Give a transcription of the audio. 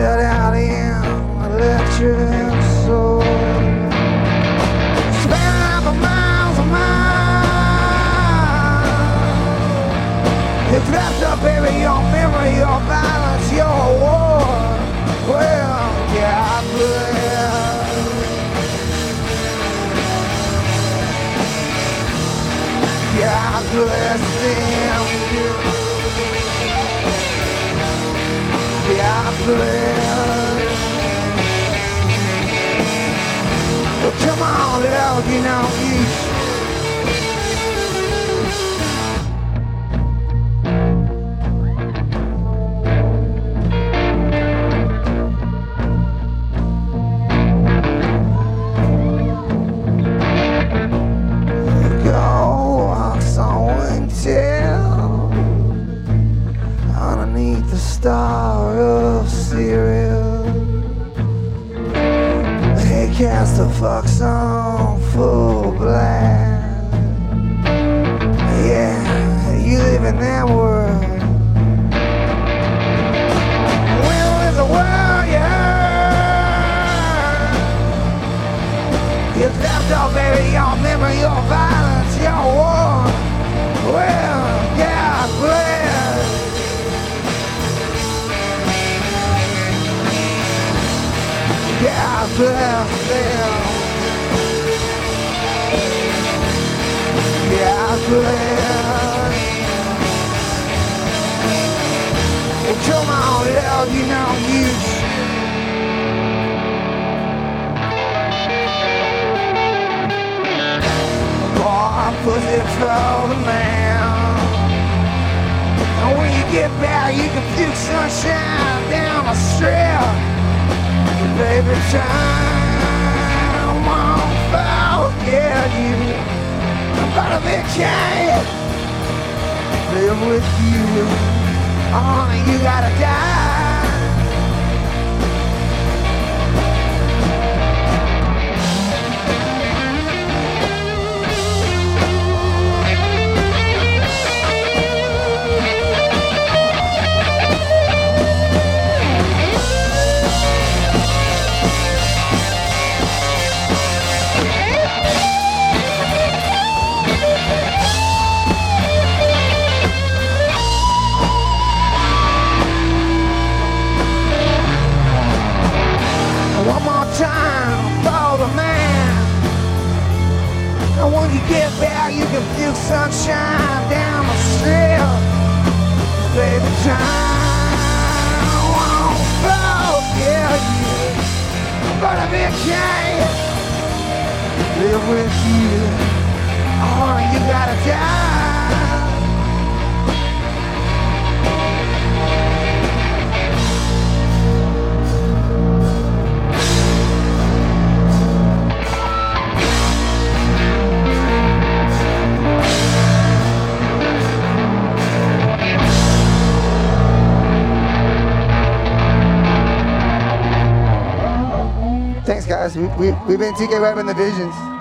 that I am electric soul. Spinning for miles and miles. It wrapped up every your memory, your violence, your war. Well, yeah, I believe. God bless them. God bless. Well, come on, love, you know underneath the star of Sirius, he cast the fox on full blast. Yeah, you live in that world. Will is the world you heard. You left off every your memory, your violence, your war. Well, yeah, bless. God bless them. God bless. Well, come on, love, you know you. Boy, pussy for the man. And when you get back, you can puke sunshine down the strip. Baby, time won't forget you. I'm gonna be kind. Live with you. Only you gotta die. You get back, you can feel sunshine down the strip. Baby, time won't forget you. I'm gonna be okay. Live with you. Oh, you gotta die. Thanks guys, we've been TK Webb and the Visions.